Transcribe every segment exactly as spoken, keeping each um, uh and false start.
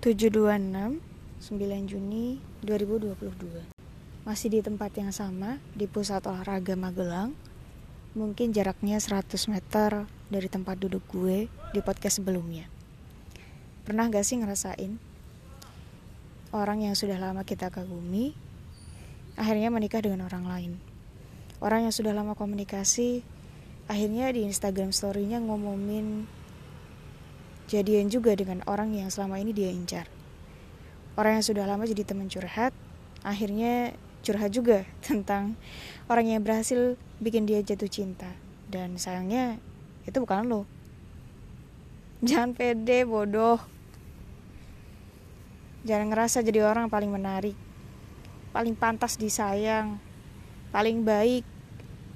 tujuh dua enam, sembilan Juni dua ribu dua puluh dua. Masih di tempat yang sama, di Pusat Olahraga Magelang. Mungkin jaraknya seratus meter dari tempat duduk gue di podcast sebelumnya. Pernah gak sih ngerasain orang yang sudah lama kita kagumi akhirnya menikah dengan orang lain? Orang yang sudah lama komunikasi akhirnya di Instagram story-nya ngomongin jadian juga dengan orang yang selama ini dia incar. Orang yang sudah lama jadi teman curhat, akhirnya curhat juga tentang orang yang berhasil bikin dia jatuh cinta. Dan sayangnya, itu bukan lo. Jangan pede, bodoh. Jangan ngerasa jadi orang paling menarik, paling pantas disayang, paling baik,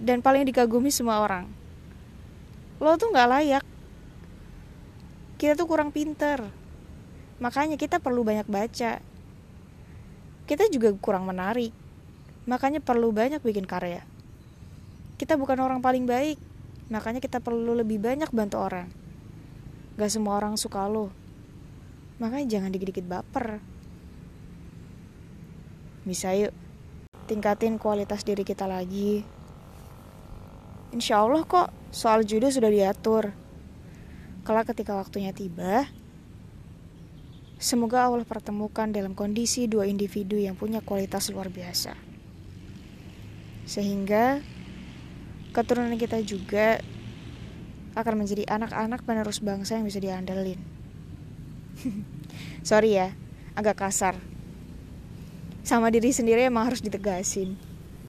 dan paling dikagumi semua orang. Lo tuh gak layak. Kita tuh kurang pinter. Makanya kita perlu banyak baca. Kita juga kurang menarik. Makanya perlu banyak bikin karya. Kita bukan orang paling baik. Makanya kita perlu lebih banyak bantu orang. Gak semua orang suka lo. Makanya jangan dikit-dikit baper. Bisa yuk tingkatin kualitas diri kita lagi. Insya Allah kok soal jodoh sudah diatur. Kelak ketika waktunya tiba, semoga Allah pertemukan dalam kondisi dua individu yang punya kualitas luar biasa. Sehingga keturunan kita juga akan menjadi anak-anak penerus bangsa yang bisa diandalin. Sorry ya, agak kasar. Sama diri sendiri emang harus ditegasin.